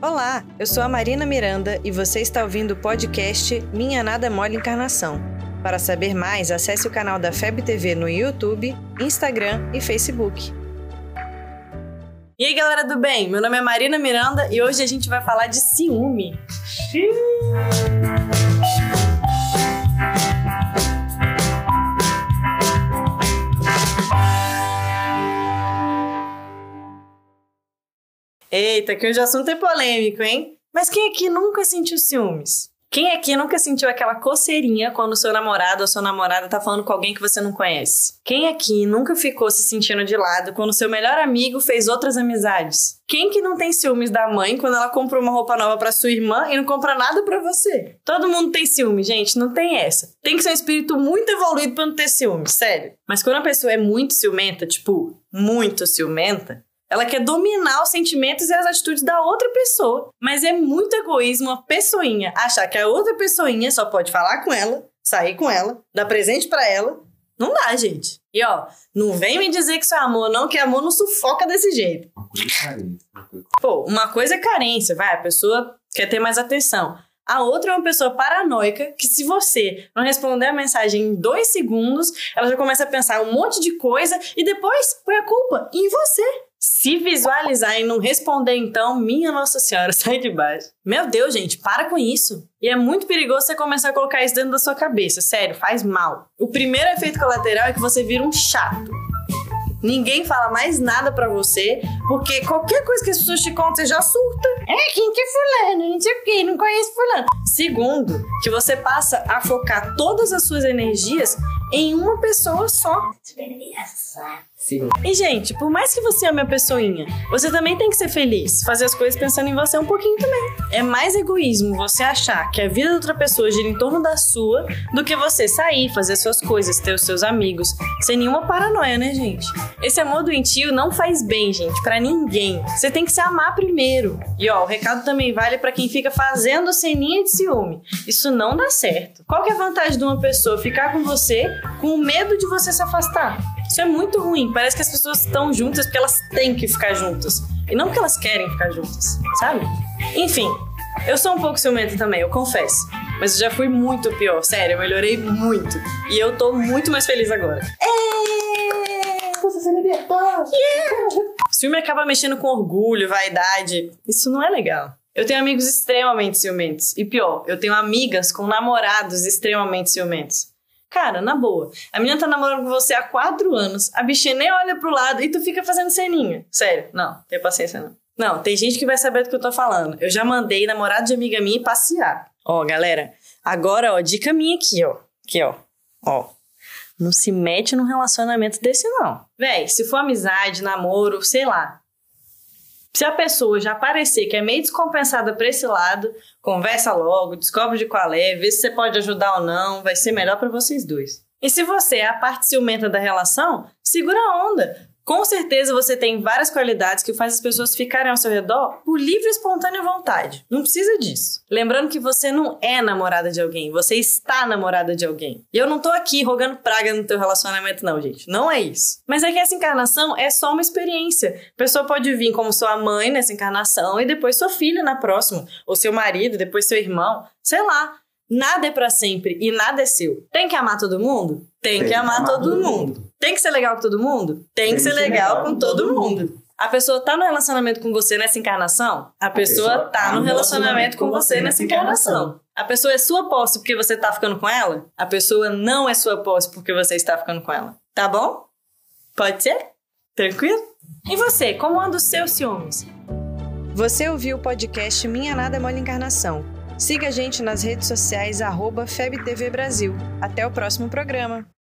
Olá, eu sou a Marina Miranda e você está ouvindo o podcast Minha Nada Mole Encarnação. Para saber mais, acesse o canal da FEB TV no YouTube, Instagram e Facebook. E aí, galera do bem? Meu nome é Marina Miranda e hoje a gente vai falar de ciúme. Eita, que hoje o assunto é polêmico, hein? Mas quem aqui nunca sentiu ciúmes? Quem aqui nunca sentiu aquela coceirinha quando o seu namorado ou sua namorada tá falando com alguém que você não conhece? Quem aqui nunca ficou se sentindo de lado quando o seu melhor amigo fez outras amizades? Quem que não tem ciúmes da mãe quando ela compra uma roupa nova pra sua irmã e não compra nada pra você? Todo mundo tem ciúme, gente, não tem essa. Tem que ser um espírito muito evoluído pra não ter ciúme, sério. Mas quando a pessoa é muito ciumenta, tipo, muito ciumenta, ela quer dominar os sentimentos e as atitudes da outra pessoa. Mas é muito egoísmo a pessoinha achar que a outra pessoinha só pode falar com ela, sair com ela, dar presente pra ela. Não dá, gente. E ó, não vem me dizer que isso é amor, não, que amor não sufoca desse jeito. Uma coisa é carência. Pô, uma coisa é carência, vai, a pessoa quer ter mais atenção. A outra é uma pessoa paranoica que, se você não responder a mensagem em 2 segundos, ela já começa a pensar um monte de coisa e depois põe a culpa em você. Se visualizar e não responder, então, minha Nossa Senhora, sai de baixo. Meu Deus, gente, para com isso. E é muito perigoso você começar a colocar isso dentro da sua cabeça. Sério, faz mal. O primeiro efeito colateral é que você vira um chato. Ninguém fala mais nada pra você, porque qualquer coisa que as pessoas te contam, você já surta. É, quem que é fulano? Não sei o quê, não conheço fulano. Segundo, que você passa a focar todas as suas energias em uma pessoa só. Sim. E, gente, por mais que você ame a pessoinha, você também tem que ser feliz, fazer as coisas pensando em você um pouquinho também. É mais egoísmo você achar que a vida da outra pessoa gira em torno da sua do que você sair, fazer suas coisas, ter os seus amigos, sem nenhuma paranoia, né, gente? Esse amor doentio não faz bem, gente, pra ninguém. Você tem que se amar primeiro. E, ó, o recado também vale pra quem fica fazendo ceninha de ciúme. Isso não dá certo. Qual que é a vantagem de uma pessoa ficar com você com medo de você se afastar? Isso é muito ruim. Parece que as pessoas estão juntas porque elas têm que ficar juntas. E não porque elas querem ficar juntas, sabe? Enfim, eu sou um pouco ciumenta também, eu confesso. Mas eu já fui muito pior, sério, eu melhorei muito. E eu tô muito mais feliz agora. Você se libertou! Ciúme acaba mexendo com orgulho, vaidade. Isso não é legal. Eu tenho amigos extremamente ciumentos. E pior, eu tenho amigas com namorados extremamente ciumentos. Cara, na boa, a menina tá namorando com você há 4 anos, a bichinha nem olha pro lado e tu fica fazendo ceninha. Sério, não, tem paciência não. Não, tem gente que vai saber do que eu tô falando. Eu já mandei namorado de amiga minha passear. Ó, galera, agora, ó, dica minha aqui, ó. Aqui, ó. Ó. Não se mete num relacionamento desse, não. Véi, se for amizade, namoro, sei lá. Se a pessoa já parecer que é meio descompensada pra esse lado, conversa logo, descobre de qual é, vê se você pode ajudar ou não, vai ser melhor pra vocês dois. E se você é a parte ciumenta da relação, segura a onda. Com certeza você tem várias qualidades que faz as pessoas ficarem ao seu redor por livre e espontânea vontade. Não precisa disso. Lembrando que você não é namorada de alguém, você está namorada de alguém. E eu não tô aqui rogando praga no teu relacionamento não, gente. Não é isso. Mas é que essa encarnação é só uma experiência. A pessoa pode vir como sua mãe nessa encarnação e depois sua filha na próxima. Ou seu marido, depois seu irmão. Sei lá. Nada é pra sempre e nada é seu. Tem que amar todo mundo? Tem que amar todo mundo. Tem que ser legal com todo mundo? Tem que ser legal com todo mundo. A pessoa tá no relacionamento com você nessa encarnação? A pessoa tá no relacionamento com você nessa encarnação. A pessoa é sua posse porque você tá ficando com ela? A pessoa não é sua posse porque você está ficando com ela. Tá bom? Pode ser? Tranquilo? E você, como anda os seus ciúmes? Você ouviu o podcast Minha Nada Mole Encarnação. Siga a gente nas redes sociais @FebTV Brasil. Até o próximo programa.